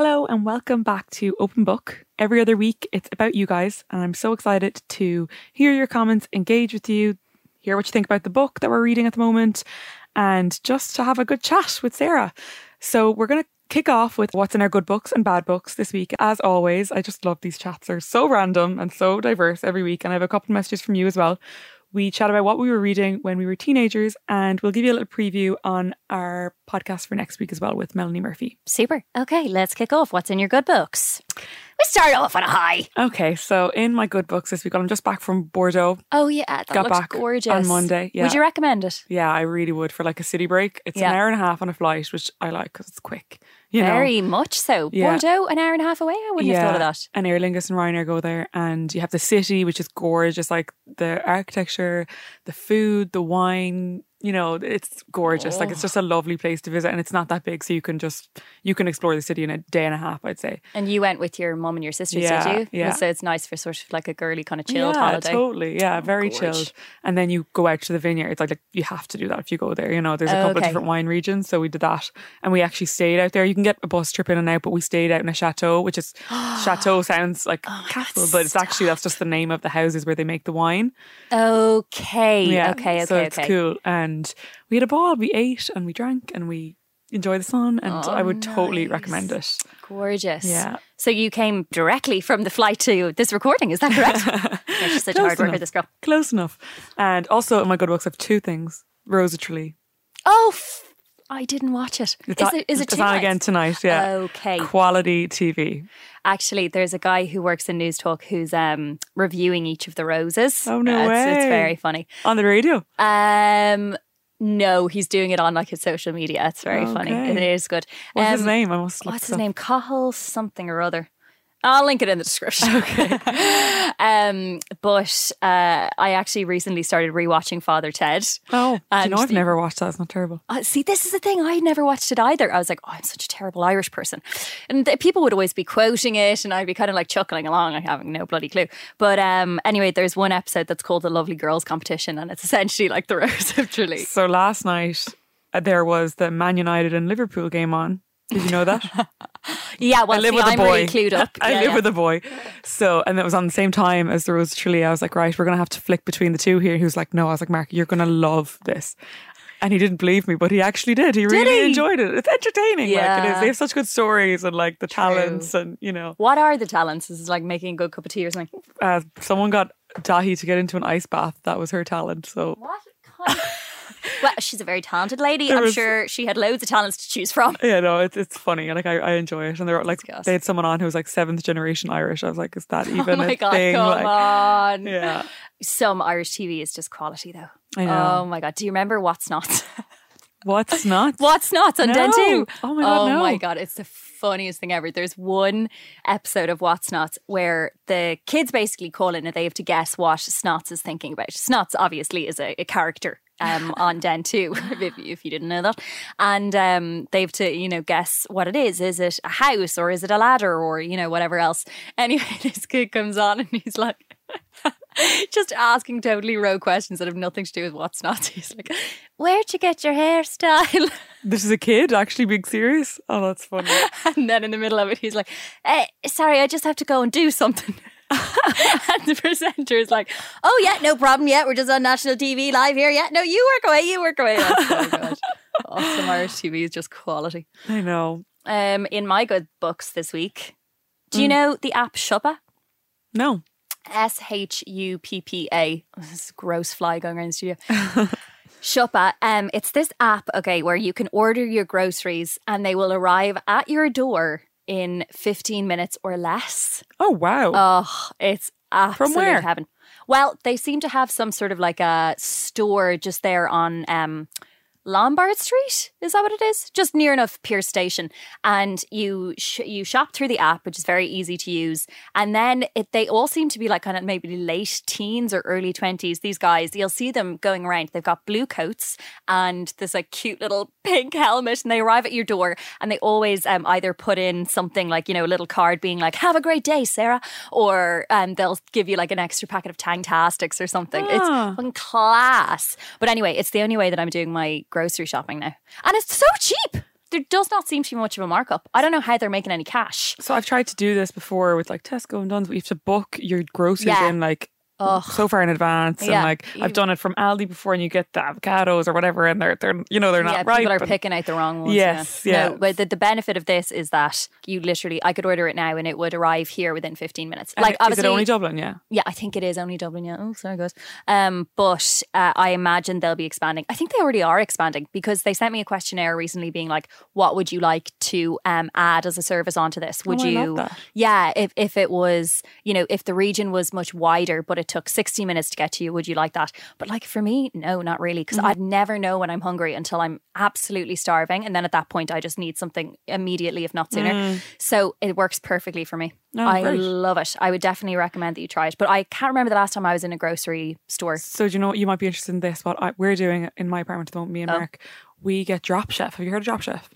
Hello and welcome back to Open Book. Every other week it's about you guys and I'm so excited to hear your comments, engage with you, hear what you think about the book that we're reading at the moment and just to have a good chat with Sarah. So we're going to kick off with what's in our good books and bad books this week. As always, I just love these chats. They're so random and so diverse every week and I have a couple of messages from you as well. We chat about what we were reading when we were teenagers and we'll give you a little preview on our podcast for next week as well with Melanie Murphy. Super. Okay, let's kick off. What's in your good books? We start off on a high. Okay, so in my good books this week, I'm just back from Bordeaux. Oh yeah, that looks gorgeous. On Monday. Yeah. Would you recommend it? Yeah, I really would for like a city break. It's an hour and a half on a flight, which I like because it's quick. Very much so. Yeah. Bordeaux, an hour and a half away? I wouldn't have thought of that. And Aer Lingus and Ryanair go there and you have the city, which is gorgeous, like the architecture, the food, the wine, it's gorgeous. Oh. Like it's just a lovely place to visit and it's not that big. So you can explore the city in a day and a half, I'd say. And you went with your mum and your sisters, did you? Yeah. So it's nice for sort of like a girly kind of chilled holiday. Totally. Yeah, very chilled. And then you go out to the vineyard. It's like you have to do that if you go there. There's a couple of different wine regions. So we did that and we actually stayed out there. You can get a bus trip in and out, but we stayed out in a chateau, which is chateau sounds like castle, but it's actually, that's just the name of the houses where they make the wine. Okay. Yeah. Okay. So it's cool. And we had a ball, we ate and we drank and we enjoyed the sun and I would totally recommend it. Gorgeous. Yeah. So you came directly from the flight to this recording, is that correct? She's such a hard worker, this girl. Close enough. And also in my good books I have two things. Rose of Tralee. I didn't watch it. It's on again tonight, yeah. Okay. Quality TV. Actually, there's a guy who works in News Talk who's reviewing each of the roses. Oh, no way. It's very funny. On the radio? No, he's doing it on like his social media. It's very funny. It is good. What's his name? I must look. What's his name? Cahill something or other. I'll link it in the description. Okay. But I actually recently started rewatching Father Ted. Oh, I've never watched that. It's not terrible. See, this is the thing. I never watched it either. I was like, I'm such a terrible Irish person. And people would always be quoting it and I'd be kind of like chuckling along. I have no bloody clue. But anyway, there's one episode that's called The Lovely Girls Competition and it's essentially like The Rose of Tralee. So last night there was the Man United and Liverpool game on. Did you know that? Yeah, well, I'm really clued up. I live with a boy. So, and it was on the same time as the Rose of Tralee. I was like, right, we're going to have to flick between the two here. He was like, no. I was like, Mark, you're going to love this. And he didn't believe me, but he actually did. He really enjoyed it. It's entertaining. Yeah. Like it is. They have such good stories and like the talents and, What are the talents? Is it like making a good cup of tea or something? Someone got Dahi to get into an ice bath. That was her talent. So what kind of... Well, she's a very talented lady. I'm sure she had loads of talents to choose from. Yeah, no, it's funny. Like I enjoy it. And they were like, they had someone on who was like 7th generation Irish. I was like, is that even a thing? Come on. Yeah. Some Irish TV is just quality though. I know. Oh my God. Do you remember What's Not? What's Not? What's Not on Den 2. Oh my God, Oh my God, it's the funniest thing ever. There's one episode of What's Not where the kids basically call in and they have to guess what Snots is thinking about. Snots obviously is a character on Den 2, if you didn't know that. And they have to, guess what it is. Is it a house or is it a ladder or, whatever else? Anyway, this kid comes on and he's like... just asking totally row questions that have nothing to do with What's Not. He's like, where'd you get your hairstyle? This is a kid actually being serious? Oh, that's funny. And then in the middle of it, he's like, sorry, I just have to go and do something. And the presenter is like, oh yeah, no problem. Yeah, we're just on national TV live here. Yeah, no, you work away. That's so good. Awesome. Irish TV is just quality. I know. In my good books this week, do you know the app Shoppa? No. Shuppa. This is a gross fly going around the studio. Shoppa. It's this app, where you can order your groceries and they will arrive at your door in 15 minutes or less. Oh, wow. Oh, it's absolute heaven. Well, they seem to have some sort of like a store just there on... Lombard Street, is that what it is? Just near enough Pier Station, and you shop through the app, which is very easy to use. And then they all seem to be like kind of maybe late teens or early 20s. These guys, you'll see them going around. They've got blue coats and this like cute little pink helmet, and they arrive at your door. And they always either put in something like a little card being like "Have a great day, Sarah," or they'll give you like an extra packet of Tangtastics or something. Ah. It's fucking class. But anyway, it's the only way that I'm doing my grocery shopping now. And it's so cheap. there does not seem to be much of a markup. I don't know how they're making any cash. So I've tried to do this before with like Tesco and Dunnes, but you have to book your groceries in like so far in advance. Yeah. And like I've done it from Aldi before, and you get the avocados or whatever, and they're not right. People are picking out the wrong ones. Yes, yeah. No, but the benefit of this is that you literally, I could order it now and it would arrive here within 15 minutes. And like, is it only Dublin? Yeah. Yeah, I think it is only Dublin. Yeah. Oh, sorry guys. But I imagine they'll be expanding. I think they already are expanding, because they sent me a questionnaire recently being like, what would you like to add as a service onto this? Would you? I love that. Yeah. If it was, you know, if the region was much wider, but it took 60 minutes to get to you, would you like that? But like for me, no, not really, because I'd never know when I'm hungry until I'm absolutely starving, and then at that point I just need something immediately, if not sooner. So it works perfectly for me. I love it. I would definitely recommend that you try it. But I can't remember the last time I was in a grocery store. So do you know what, you might be interested in this, what we're doing in my apartment at the moment, me and Mark, we get Drop Chef. Have you heard of Drop Chef?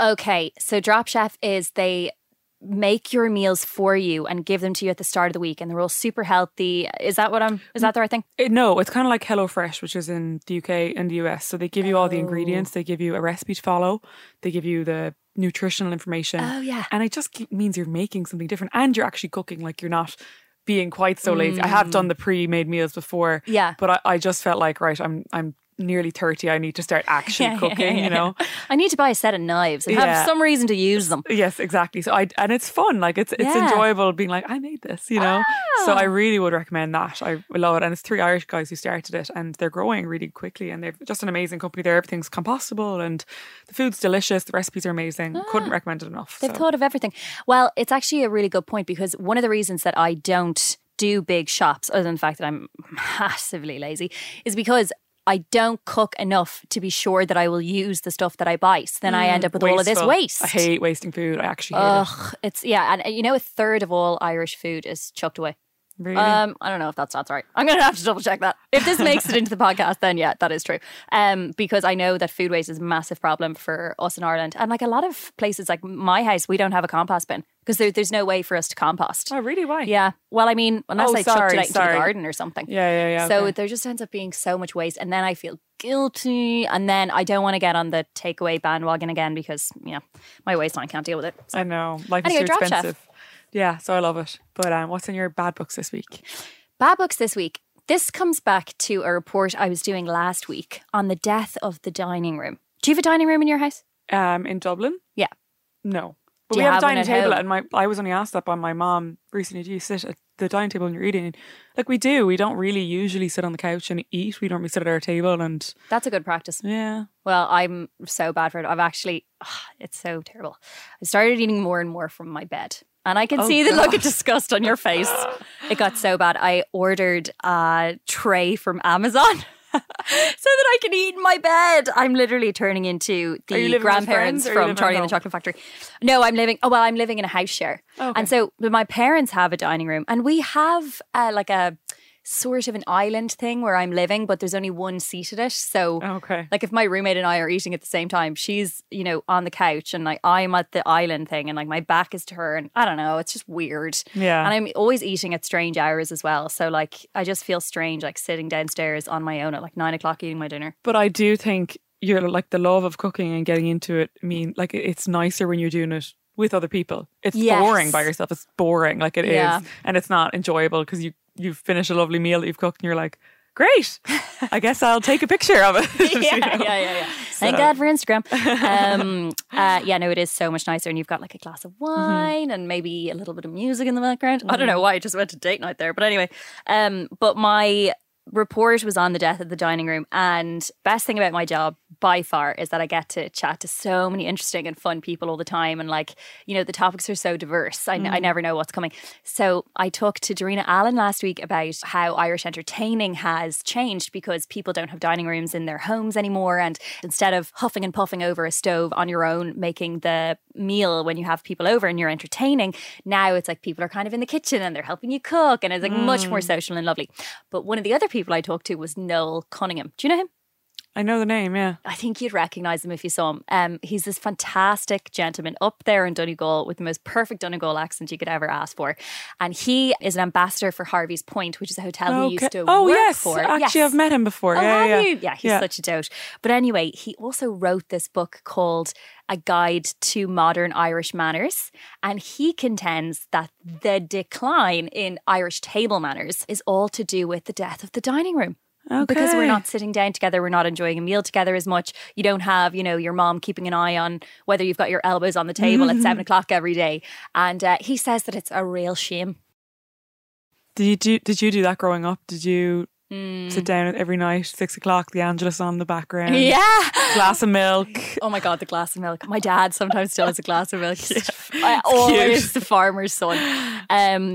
Okay, so Drop Chef is they make your meals for you and give them to you at the start of the week, and they're all super healthy. Is that the right thing? No, it's kind of like HelloFresh, which is in the UK and the US. So they give you all the ingredients, they give you a recipe to follow, they give you the nutritional information. Oh yeah. And it just means you're making something different, and you're actually cooking, like you're not being quite so lazy. I have done the pre-made meals before, but I just felt like, right, I'm nearly 30, I need to start actually cooking, you know. I need to buy a set of knives and have some reason to use them. Yes, exactly. So and it's fun, like it's enjoyable being like, I made this, you know. So I really would recommend that. I love it. And it's three Irish guys who started it, and they're growing really quickly, and they're just an amazing company there. Everything's compostable and the food's delicious, the recipes are amazing. Couldn't recommend it enough. They've thought of everything. Well, it's actually a really good point, because one of the reasons that I don't do big shops, other than the fact that I'm massively lazy, is because I don't cook enough to be sure that I will use the stuff that I buy. So then I end up with all of this waste. I hate wasting food. I actually hate it. It's, and you know, a third of all Irish food is chucked away. Really? I don't know if that's right. I'm going to have to double check that. If this makes it into the podcast, then yeah, that is true. Because I know that food waste is a massive problem for us in Ireland. And like a lot of places, like my house, we don't have a compost bin, because there's no way for us to compost. Oh, really? Why? Yeah. Well, I mean, unless I chucked it out into the garden or something. Yeah. So there just ends up being so much waste. And then I feel guilty. And then I don't want to get on the takeaway bandwagon again, because, you know, my waistline can't deal with it. So. I know. Life is too expensive. Chef. Yeah, so I love it. But what's in your bad books this week? Bad books this week. This comes back to a report I was doing last week on the death of the dining room. Do you have a dining room in your house? In Dublin? Yeah. No. But we have a dining table, and I was only asked that by my mom recently. Do you sit at the dining table when you're eating? Like we do. We don't really usually sit on the couch and eat. We normally sit at our table, and that's a good practice. Yeah. Well, I'm so bad for it. I've actually, it's so terrible. I started eating more and more from my bed. And I can see the look of disgust on your face. It got so bad. I ordered a tray from Amazon so that I can eat in my bed. I'm literally turning into the grandparents from Charlie and the Chocolate Factory. No, I'm living in a house share. Okay. And so my parents have a dining room, and we have like a sort of an island thing where I'm living, but there's only one seat at it. So like if my roommate and I are eating at the same time, she's, you know, on the couch, and like I'm at the island thing, and like my back is to her, and I don't know, it's just weird. Yeah. And I'm always eating at strange hours as well. So like I just feel strange, like sitting downstairs on my own at like 9 o'clock eating my dinner. But I do think you're like the love of cooking and getting into it. I mean, like it's nicer when you're doing it with other people. It's boring by yourself. It's boring. Like it is. And it's not enjoyable because you finish a lovely meal that you've cooked and you're like, great, I guess I'll take a picture of it. Yeah. So. Thank God for Instagram. It is so much nicer, and you've got like a glass of wine and maybe a little bit of music in the background. I don't know why I just went to date night there, but anyway. But my report was on the death of the dining room, and best thing about my job by far is that I get to chat to so many interesting and fun people all the time, and like, you know, the topics are so diverse. I never know what's coming. So I talked to Darina Allen last week about how Irish entertaining has changed because people don't have dining rooms in their homes anymore, and instead of huffing and puffing over a stove on your own making the meal when you have people over and you're entertaining, now it's like people are kind of in the kitchen and they're helping you cook, and it's like much more social and lovely. But one of the other people I talked to was Noel Cunningham. Do you know him? I know the name, yeah. I think you'd recognise him if you saw him. He's this fantastic gentleman up there in Donegal with the most perfect Donegal accent you could ever ask for. And he is an ambassador for Harvey's Point, which is a hotel he used to work for. Actually, I've met him before. Yeah, he's such a dote. But anyway, he also wrote this book called A Guide to Modern Irish Manners, and he contends that the decline in Irish table manners is all to do with the death of the dining room. Okay. Because we're not sitting down together, we're not enjoying a meal together as much. You don't have, you know, your mom keeping an eye on whether you've got your elbows on the table at 7 o'clock every day. And he says that it's a real shame. Did you do that growing up? Did you sit down every night, 6 o'clock, the Angelus on the background? Yeah. Glass of milk. Oh my God, the glass of milk. My dad sometimes still has a glass of milk. Yeah, always the farmer's son.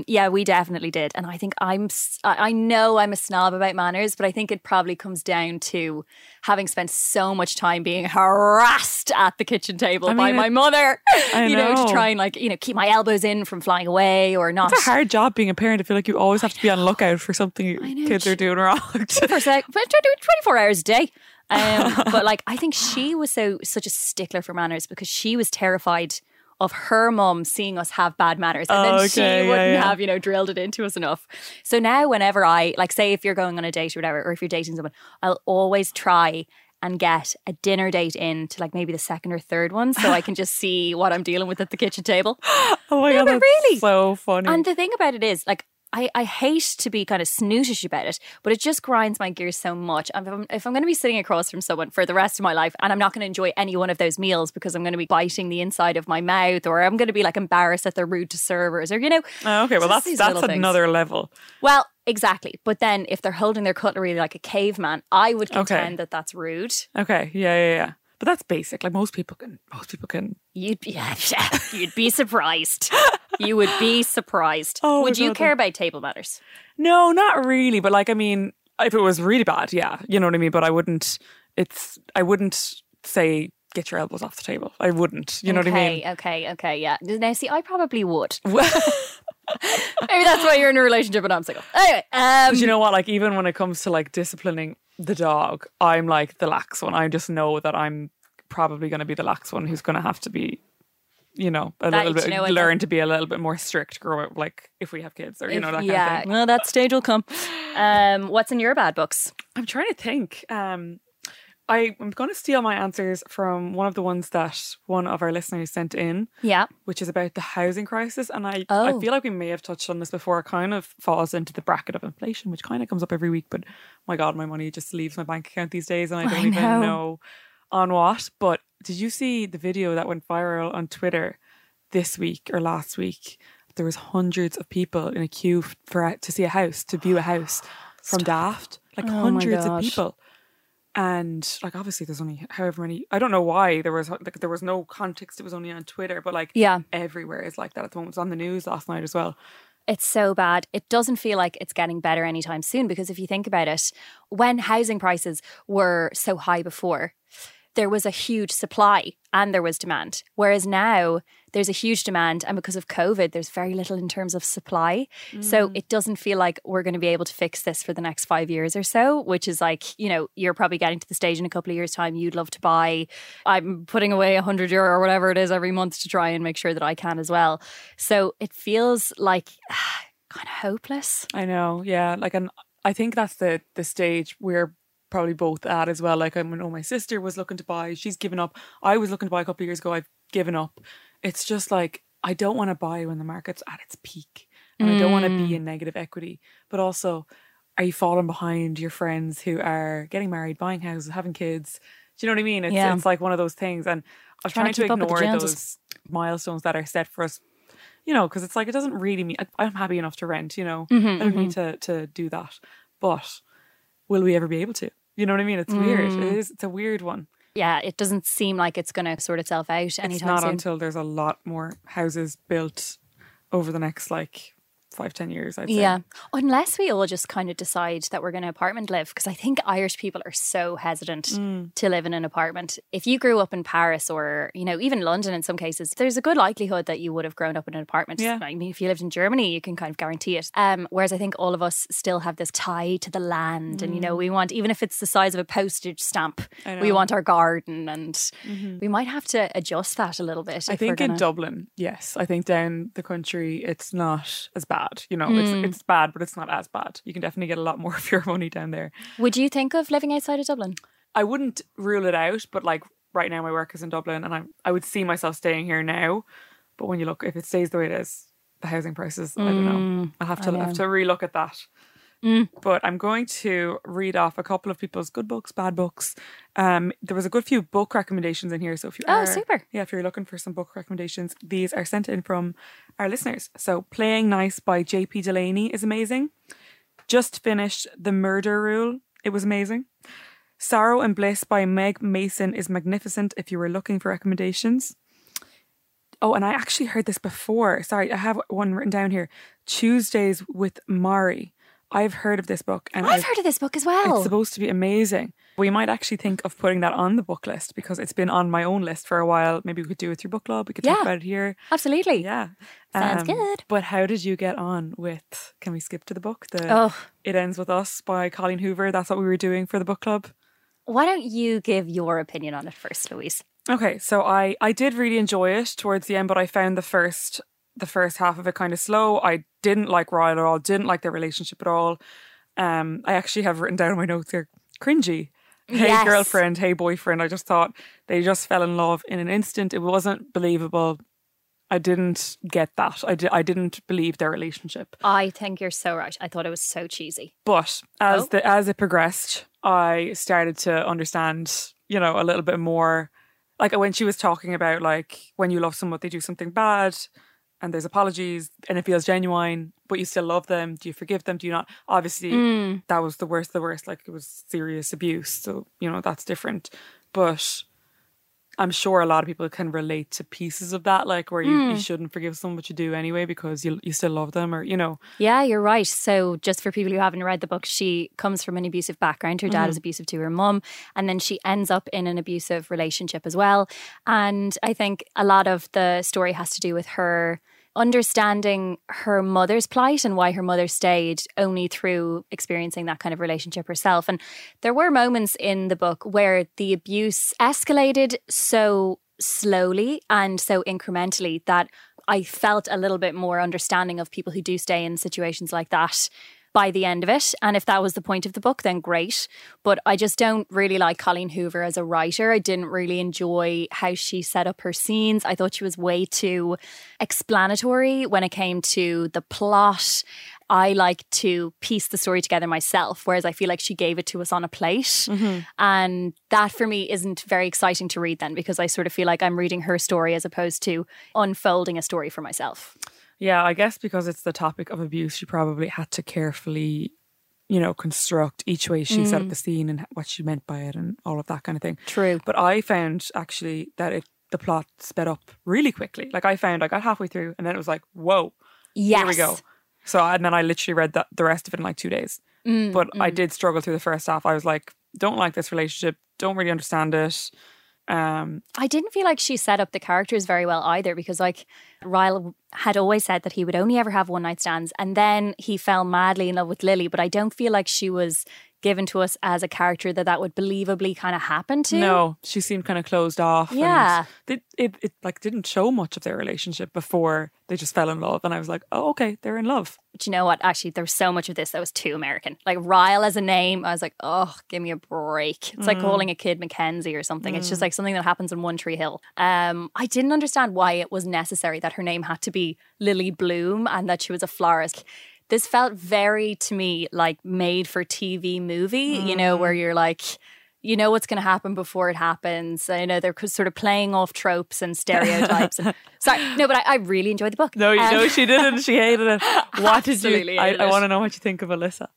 Yeah, we definitely did. And I think I know I'm a snob about manners, but I think it probably comes down to having spent so much time being harassed at the kitchen table by my mother, to try and keep my elbows in from flying away or not. It's a hard job being a parent. I feel like you always have to be on lookout for something your kids are doing wrong. For a sec, but I try to do it 24 hours a day. But I think she was such a stickler for manners because she was terrified of her mum seeing us have bad manners, and then she wouldn't have drilled it into us enough. So now whenever I say if you're going on a date or whatever, or if you're dating someone, I'll always try and get a dinner date in to maybe the second or third one, so I can just see what I'm dealing with at the kitchen table. Oh my God, that's really so funny. And the thing about it is I hate to be kind of snootish about it, but it just grinds my gears so much. If I'm going to be sitting across from someone for the rest of my life and I'm not going to enjoy any one of those meals because I'm going to be biting the inside of my mouth, or I'm going to be embarrassed that they're rude to servers, or that's another level. Well, exactly. But then if they're holding their cutlery like a caveman, I would contend that that's rude. Okay. Yeah. But that's basic. Most people can. You'd be surprised. You would be surprised. Oh, would you care about table manners? No, not really. But if it was really bad, yeah, you know what I mean. But I wouldn't say get your elbows off the table. I wouldn't. You know what I mean? Okay. Yeah. Now, see, I probably would. Maybe that's why you're in a relationship and I'm single. Anyway, but you know what? Even when it comes to disciplining the dog, I'm the lax one. I just know that I'm probably going to be the lax one who's going to have to be, learn to be a little bit more strict growing up, if we have kids or, kind of thing. Well, that stage will come. What's in your bad books? I'm trying to think. I'm going to steal my answers from one of the ones that one of our listeners sent in. Yeah. Which is about the housing crisis. And I feel like we may have touched on this before. It kind of falls into the bracket of inflation, which kind of comes up every week. But my God, my money just leaves my bank account these days and I don't even know on what. But did you see the video that went viral on Twitter this week or last week? There was hundreds of people in a queue to see a house, to view a house from Daft. Hundreds of people. And obviously there's only however many, I don't know why there was no context. It was only on Twitter, but everywhere is like that at the moment. It was on the news last night as well. It's so bad. It doesn't feel like it's getting better anytime soon, because if you think about it, when housing prices were so high before, there was a huge supply and there was demand. Whereas now there's a huge demand, and because of COVID, there's very little in terms of supply. Mm. So it doesn't feel like we're going to be able to fix this for the next 5 years or so, which is you're probably getting to the stage in a couple of years' time you'd love to buy. I'm putting away €100 or whatever it is every month to try and make sure that I can as well. So it feels kind of hopeless. I know. Yeah. And I think that's the stage we're probably both at as well. My sister was looking to buy, she's given up. I was looking to buy a couple of years ago, I've given up. It's just I don't want to buy when the market's at its peak, and I don't want to be in negative equity. But also, are you falling behind your friends who are getting married, buying houses, having kids? Do you know what I mean? It's like one of those things, and I'm trying to ignore those milestones that are set for us, because it's it doesn't really mean I'm happy enough to rent, I don't need to do that. But will we ever be able to? You know what I mean? It's weird. It is. It's a weird one. Yeah, it doesn't seem like it's going to sort itself out anytime soon. It's not until there's a lot more houses built over the next 5-10 years, I'd say. Yeah. Unless we all just kind of decide that we're going to apartment live, because I think Irish people are so hesitant to live in an apartment. If you grew up in Paris or, you know, even London in some cases, there's a good likelihood that you would have grown up in an apartment. Yeah. I mean, if you lived in Germany, you can kind of guarantee it. Whereas I think all of us still have this tie to the land and, you know, we want, even if it's the size of a postage stamp, we want our garden, and we might have to adjust that a little bit. I think in Dublin, yes. I think down the country, it's not as bad. You know, it's bad, but it's not as bad. You can definitely get a lot more of your money down there. Would you think of living outside of Dublin? I wouldn't rule it out, but like right now my work is in Dublin and I would see myself staying here now. But when you look, if it stays the way it is, the housing prices, I don't know. I'll have to relook at that. But I'm going to read off a couple of people's good books, bad books. There was a good few book recommendations in here. So if you are, yeah, if you're looking for some book recommendations, these are sent in from our listeners. So Playing Nice by J.P. Delaney is amazing. Just finished The Murder Rule. It was amazing. Sorrow and Bliss by Meg Mason is magnificent if you were looking for recommendations. Oh, and I actually heard this before. Sorry, I have one written down here. Tuesdays with Morrie. I've heard of this book. And I've heard of this book as well. It's supposed to be amazing. We might actually think of putting that on the book list because it's been on my own list for a while. Maybe we could do it through Book Club. We could talk about it here. Absolutely. Yeah. Sounds good. But how did you get on with, can we skip to the book? It Ends With Us by Colleen Hoover. That's what we were doing for the book club. Why don't you give your opinion on it first, Louise? Okay. So I did really enjoy it towards the end, but I found the first half of it kind of slow. I didn't like Ryle at all, didn't like their relationship at all. I actually have written down in my notes here, cringy. Hey, girlfriend, hey, boyfriend. I just thought they just fell in love in an instant. It wasn't believable. I didn't get that. I didn't believe their relationship. I think you're so right. I thought it was so cheesy. But as it progressed, I started to understand, you know, a little bit more. Like when she was talking about like when you love someone, they do something bad. And there's apologies and it feels genuine, but you still love them. Do you forgive them? Do you not? Obviously, that was the worst. Like, it was serious abuse. So, you know, that's different. But I'm sure a lot of people can relate to pieces of that, like where you shouldn't forgive someone, but you do anyway because you still love them, or, you know. Yeah, you're right. So just for people who haven't read the book, she comes from an abusive background. Her dad is abusive to her mum. And then she ends up in an abusive relationship as well. And I think a lot of the story has to do with her understanding her mother's plight and why her mother stayed only through experiencing that kind of relationship herself. And there were moments in the book where the abuse escalated so slowly and so incrementally that I felt a little bit more understanding of people who do stay in situations like that by the end of it. And if that was the point of the book, then great. But I just don't really like Colleen Hoover as a writer. I didn't really enjoy how she set up her scenes. I thought she was way too explanatory when it came to the plot. I like to piece the story together myself, whereas I feel like she gave it to us on a plate. And that for me isn't very exciting to read then, because I sort of feel like I'm reading her story as opposed to unfolding a story for myself. Yeah, I guess because it's the topic of abuse, she probably had to carefully, you know, construct each way she set up the scene and what she meant by it and all of that kind of thing. True. But I found actually that the plot sped up really quickly. Like I got halfway through and then it was like, whoa, here we go. So, and then I literally read the rest of it in like 2 days. But I did struggle through the first half. I was like, don't like this relationship, don't really understand it. I didn't feel like she set up the characters very well either, because like Ryle had always said that he would only ever have one night stands, and then he fell madly in love with Lily, but I don't feel like she was given to us as a character that would believably kind of happen to. No, she seemed kind of closed off. Yeah. And it like didn't show much of their relationship before they just fell in love. And I was like, oh, okay, they're in love. Do you know what? Actually, there was so much of this that was too American. Like Ryle as a name, I was like, oh, give me a break. It's like calling a kid Mackenzie or something. It's just like something that happens in One Tree Hill. I didn't understand why it was necessary that her name had to be Lily Bloom and that she was a florist. This felt very, to me, like made for TV movie, you know, where you're like, you know what's going to happen before it happens. I know they're sort of playing off tropes and stereotypes. Sorry, no, but I really enjoyed the book. No, you know she didn't. She hated it. What did you? I want to know what you think of Alyssa.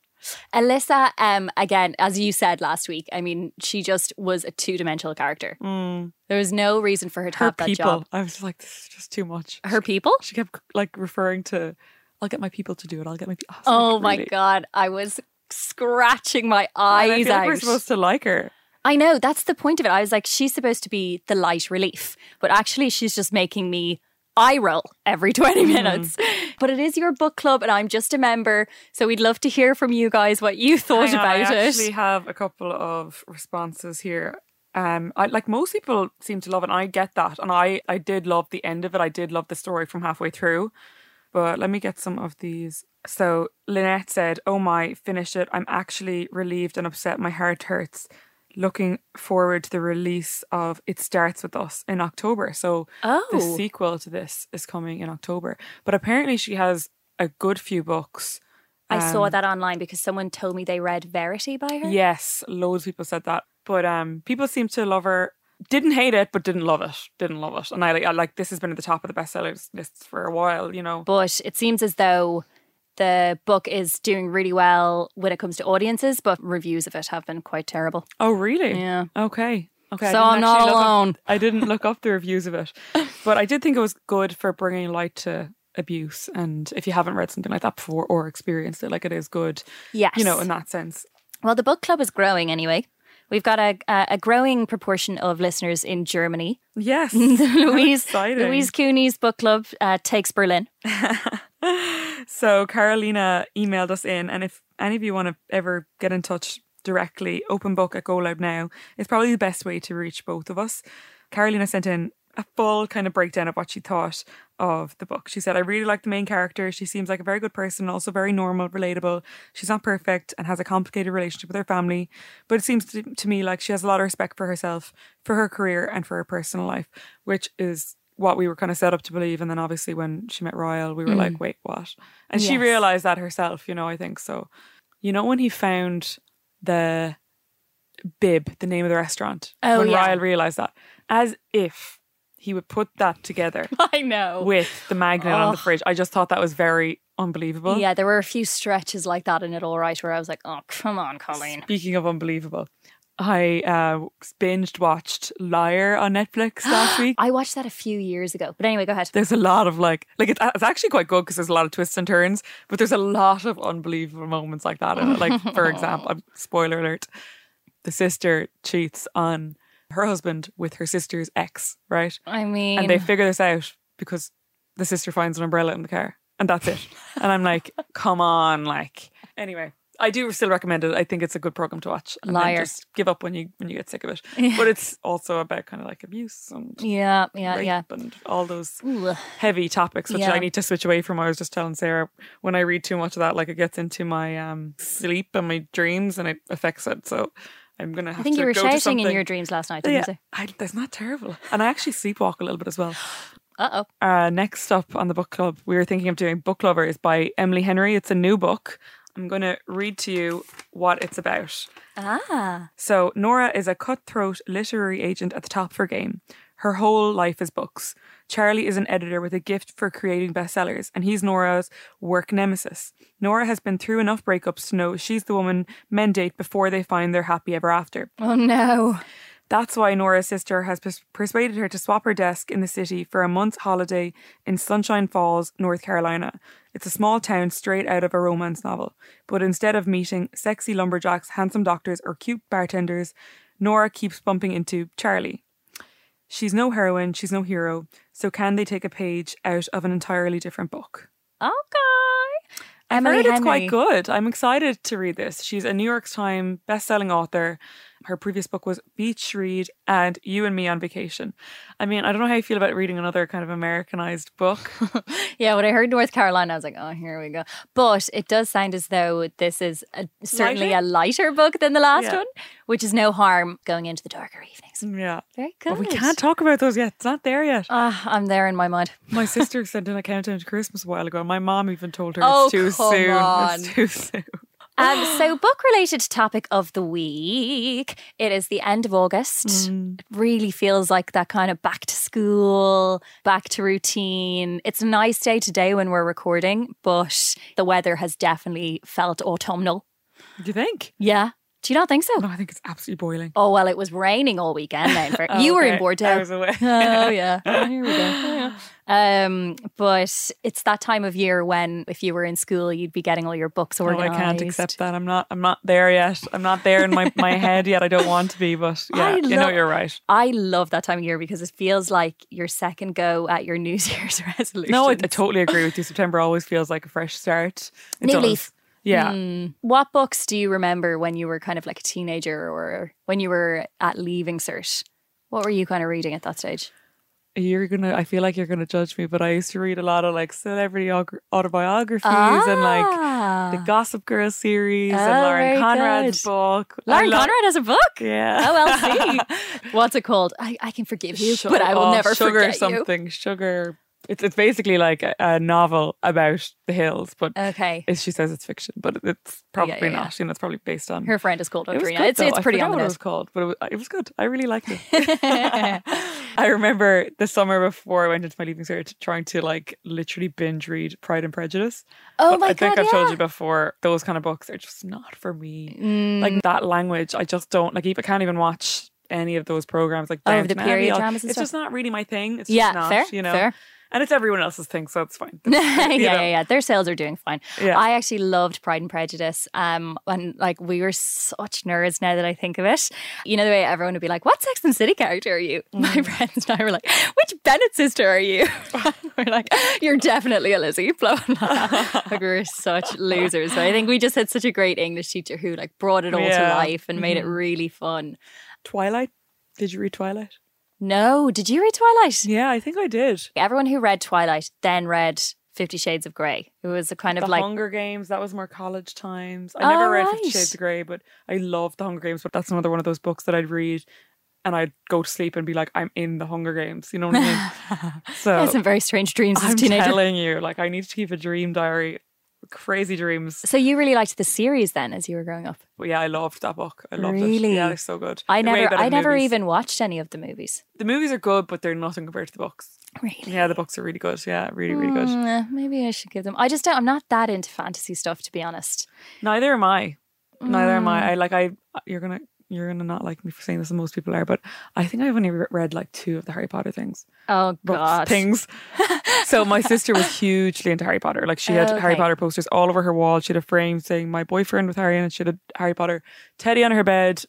Alyssa, again, as you said last week, I mean, she just was a two-dimensional character. There was no reason for her to have that job. I was like, this is just too much. Her people? She kept like referring to I'll get my people to do it. I'll get my people. Oh, like, my really? God. I was scratching my eyes out. We're supposed to like her. I know. That's the point of it. I was like, she's supposed to be the light relief. But actually, she's just making me eye roll every 20 minutes. But it is your book club and I'm just a member. So we'd love to hear from you guys what you thought about it. I actually have a couple of responses here. Like most people seem to love it, and I get that. And I did love the end of it. I did love the story from halfway through. But let me get some of these. So Lynette said, "Oh my, finish it. I'm actually relieved and upset. My heart hurts. Looking forward to the release of It Starts With Us in October." So the sequel to this is coming in October. But apparently she has a good few books. I saw that online because someone told me they read Verity by her. Yes, loads of people said that. But people seem to love her. Didn't hate it, but didn't love it. Didn't love it. And I like, this has been at the top of the bestsellers lists for a while, you know. But it seems as though the book is doing really well when it comes to audiences, but reviews of it have been quite terrible. Oh, really? Yeah. Okay. So I'm not alone. I didn't look up the reviews of it. But I did think it was good for bringing light to abuse. And if you haven't read something like that before or experienced it, like, it is good. Yes. You know, in that sense. Well, the book club is growing anyway. We've got a growing proportion of listeners in Germany. Yes. Louise Cooney's book club takes Berlin. So Carolina emailed us in, and if any of you want to ever get in touch directly, openbook@GoLoud now is probably the best way to reach both of us. Carolina sent in a full kind of breakdown of what she thought of the book. She said, "I really like the main character. She seems like a very good person, also very normal, relatable. She's not perfect and has a complicated relationship with her family, but it seems to me like she has a lot of respect for herself, for her career and for her personal life," which is what we were kind of set up to believe. And then obviously when she met Ryle, we were like, wait, what? And she realised that herself, you know, I think. So, you know, when he found the bib, the name of the restaurant, when Ryle realised that, as if he would put that together. I know. With the magnet on the fridge. I just thought that was very unbelievable. Yeah, there were a few stretches like that in it, all right, where I was like, oh, come on, Colleen. Speaking of unbelievable, I watched Liar on Netflix last week. I watched that a few years ago. But anyway, go ahead. There's a lot of like it's actually quite good because there's a lot of twists and turns, but there's a lot of unbelievable moments like that in it. Like, for example, spoiler alert, the sister cheats on her husband with her sister's ex, right? I mean... And they figure this out because the sister finds an umbrella in the car. And that's it. And I'm like, come on, like... Anyway, I do still recommend it. I think it's a good program to watch. And Liar. Then just give up when you get sick of it. Yeah. But it's also about kind of like abuse and rape and all those heavy topics, which I need to switch away from. I was just telling Sarah, when I read too much of that, like, it gets into my sleep and my dreams and it affects it, so... I'm gonna have I think to you were go shouting in your dreams last night, didn't you? That's not terrible. And I actually sleepwalk a little bit as well. Uh-oh. Next up on the book club, we were thinking of doing Book Lovers by Emily Henry. It's a new book. I'm going to read to you what it's about. So Nora is a cutthroat literary agent at the top of her game. Her whole life is books. Charlie is an editor with a gift for creating bestsellers, and he's Nora's work nemesis. Nora has been through enough breakups to know she's the woman men date before they find their happy ever after. Oh no. That's why Nora's sister has persuaded her to swap her desk in the city for a month's holiday in Sunshine Falls, North Carolina. It's a small town straight out of a romance novel. But instead of meeting sexy lumberjacks, handsome doctors, or cute bartenders, Nora keeps bumping into Charlie. She's no heroine, she's no hero, so can they take a page out of an entirely different book? Okay. I've heard it's quite good. I'm excited to read this. She's a New York Times best-selling author. Her previous book was Beach Read and You and Me on Vacation. I mean, I don't know how you feel about reading another kind of Americanized book. Yeah, when I heard North Carolina, I was like, oh, here we go. But it does sound as though this is certainly a lighter book than the last one, which is no harm going into the darker evenings. Yeah. Very good. But we can't talk about those yet. It's not there yet. I'm there in my mind. My sister sent in a countdown to Christmas a while ago. My mom even told her it's too soon. So book-related topic of the week. It is the end of August. It really feels like that kind of back to school, back to routine. It's a nice day today when we're recording, but the weather has definitely felt autumnal. Do you think? Yeah. Do you not think so? No, I think it's absolutely boiling. Oh, well, it was raining all weekend then. Oh, you were in Bordeaux. I was away. Oh, yeah. Oh, here we go. Oh, yeah. But it's that time of year when if you were in school, you'd be getting all your books organised. Oh, I can't accept that. I'm not there yet. I'm not there in my head yet. I don't want to be, but yeah, you know, you're right. I love that time of year because it feels like your second go at your New Year's resolution. No, I totally agree with you. September always feels like a fresh start. New leaf. Yeah. What books do you remember when you were kind of like a teenager or when you were at leaving cert? What were you kind of reading at that stage? I feel like you're going to judge me, but I used to read a lot of like celebrity autobiographies and like the Gossip Girl series and Lauren Conrad's book. Lauren Conrad has a book? Yeah. OLC. What's it called? I can forgive you, but I will never forget something. You. Sugar. It's basically like a novel about the hills, but she says it's fiction, but it's probably not. You know, it's probably based on... Her friend is called Audrina. It's pretty on the nose. I forgot what it was called, but it was good. I really liked it. I remember the summer before I went into my leaving cert trying to like literally binge read Pride and Prejudice. Oh but my God, I think I've told you before, those kind of books are just not for me. Like that language, I just don't... Like I can't even watch any of those programs. Like the period dramas and stuff. It's just not really my thing. It's just not, fair, you know. Fair. And it's everyone else's thing, so it's fine. Their sales are doing fine. Yeah. I actually loved Pride and Prejudice. And like we were such nerds now that I think of it. You know the way everyone would be like, what Sex and the City character are you? My friends and I were like, which Bennett sister are you? We're like, you're definitely a Lizzie. Like we were such losers. But I think we just had such a great English teacher who like brought it all to life and made it really fun. Twilight? Did you read Twilight? No, did you read Twilight? Yeah, I think I did. Everyone who read Twilight then read 50 Shades of Grey. It was a kind of like... The Hunger Games, that was more college times. I never read 50 Shades of Grey, but I loved The Hunger Games, but that's another one of those books that I'd read and I'd go to sleep and be like, I'm in The Hunger Games. You know what I mean? So I had some very strange dreams as a teenager. I'm telling you, like I need to keep a dream diary. Crazy dreams. So you really liked the series then as you were growing up? Well, yeah, I loved that book. I loved it. Yeah, it's so good. I never even watched any of the movies. The movies are good, but they're nothing compared to the books. Really? Yeah, the books are really good. Yeah, really, really good. Maybe I should give them... I'm not that into fantasy stuff, to be honest. Neither am I. You're going to not like me for saying this, and most people are, but I think I've only read like two of the Harry Potter things. Oh, God. Things. So my sister was hugely into Harry Potter. Like she had Harry Potter posters all over her wall. She had a frame saying my boyfriend with Harry, and she had a Harry Potter teddy on her bed.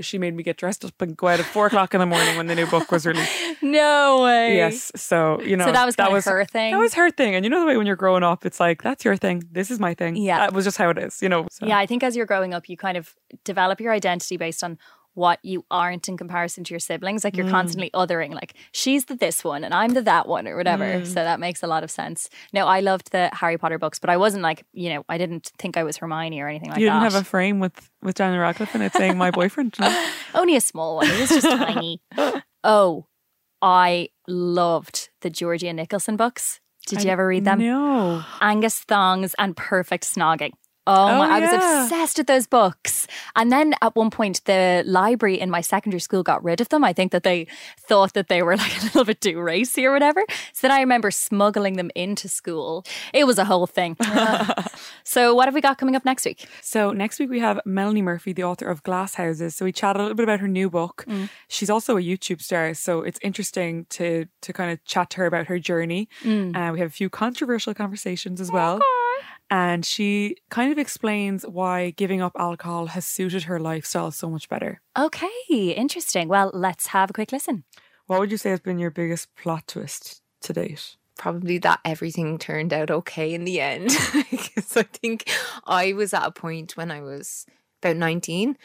She made me get dressed up and go out at 4:00 in the morning when the new book was released. No way. Yes. So, you know. So that was her thing. That was her thing. And you know the way when you're growing up, it's like, that's your thing. This is my thing. Yeah. That was just how it is, you know. So. Yeah, I think as you're growing up, you kind of develop your identity based on what you aren't in comparison to your siblings. Like you're constantly othering, like she's the this one and I'm the that one or whatever. So that makes a lot of sense. No, I loved the Harry Potter books, but I wasn't like, you know, I didn't think I was Hermione or anything like that. You didn't have a frame with Daniel Radcliffe in it saying my boyfriend? No? Only a small one. It was just tiny. Oh, I loved the Georgia Nicholson books. Did you ever read them? No. Angus, Thongs and Perfect Snogging. I was obsessed with those books. And then at one point, the library in my secondary school got rid of them. I think that they thought that they were like a little bit too racy or whatever. So then I remember smuggling them into school. It was a whole thing. So what have we got coming up next week? So next week we have Melanie Murphy, the author of Glass Houses. So we chat a little bit about her new book. She's also a YouTube star. So it's interesting to kind of chat to her about her journey. We have a few controversial conversations as well. And she kind of explains why giving up alcohol has suited her lifestyle so much better. Okay, interesting. Well, let's have a quick listen. What would you say has been your biggest plot twist to date? Probably that everything turned out okay in the end. Because I think I was at a point when I was about 19,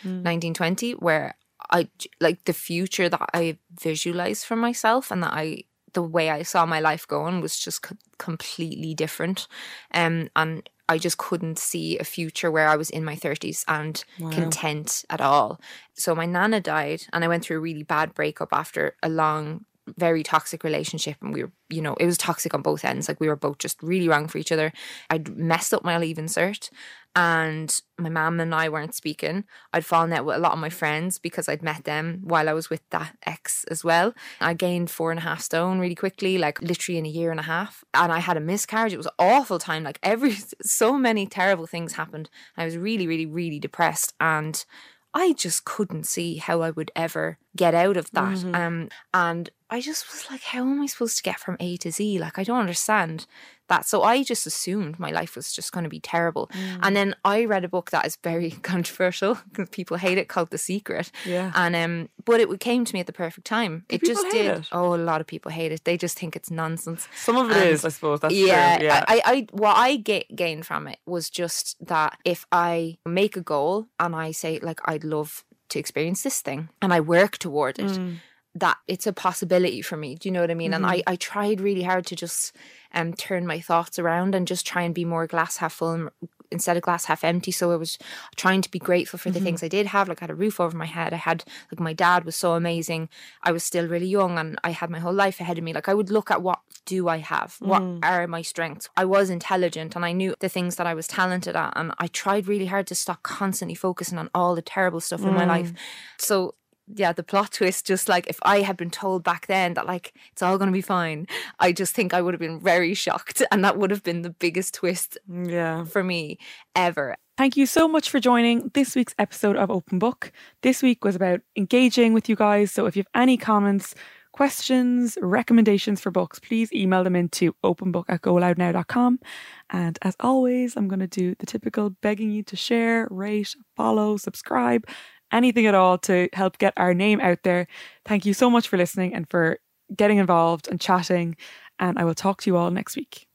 20, where I like the future that I visualized for myself and that the way I saw my life going was just completely different. And I just couldn't see a future where I was in my 30s and content at all. So my nana died and I went through a really bad breakup after a long, very toxic relationship. And we were, you know, it was toxic on both ends. Like we were both just really wrong for each other. I'd messed up my leaving cert and my mum and I weren't speaking. I'd fallen out with a lot of my friends because I'd met them while I was with that ex as well. I gained 4.5 stone really quickly, like literally in a 1.5 years. And I had a miscarriage. It was an awful time. Like so many terrible things happened. I was really, really, really depressed. And I just couldn't see how I would ever get out of that. Mm-hmm. And I just was like, how am I supposed to get from A to Z? Like, I don't understand that. So I just assumed my life was just going to be terrible. Mm. And then I read a book that is very controversial because people hate it, called The Secret. Yeah. And but it came to me at the perfect time. Did people hate it? Oh, a lot of people hate it. They just think it's nonsense. Some of it is, I suppose. That's true. Yeah. What I gained from it was just that if I make a goal and I say, like, I'd love to experience this thing and I work toward it, that it's a possibility for me. Do you know what I mean? Mm-hmm. And I tried really hard to just turn my thoughts around and just try and be more glass half full instead of glass half empty. So I was trying to be grateful for the things I did have. Like, I had a roof over my head. I had, like, my dad was so amazing. I was still really young and I had my whole life ahead of me. Like, I would look at, what do I have? What are my strengths? I was intelligent and I knew the things that I was talented at, and I tried really hard to stop constantly focusing on all the terrible stuff in my life. So yeah, the plot twist, just like, if I had been told back then that, like, it's all going to be fine, I just think I would have been very shocked, and that would have been the biggest twist for me ever. Thank you so much for joining this week's episode of Open Book. This week was about engaging with you guys, so if you have any comments, questions, recommendations for books, please email them into openbook@goloudnow.com. And as always, I'm going to do the typical begging you to share, rate, follow, subscribe, anything at all to help get our name out there. Thank you so much for listening and for getting involved and chatting, and I will talk to you all next week.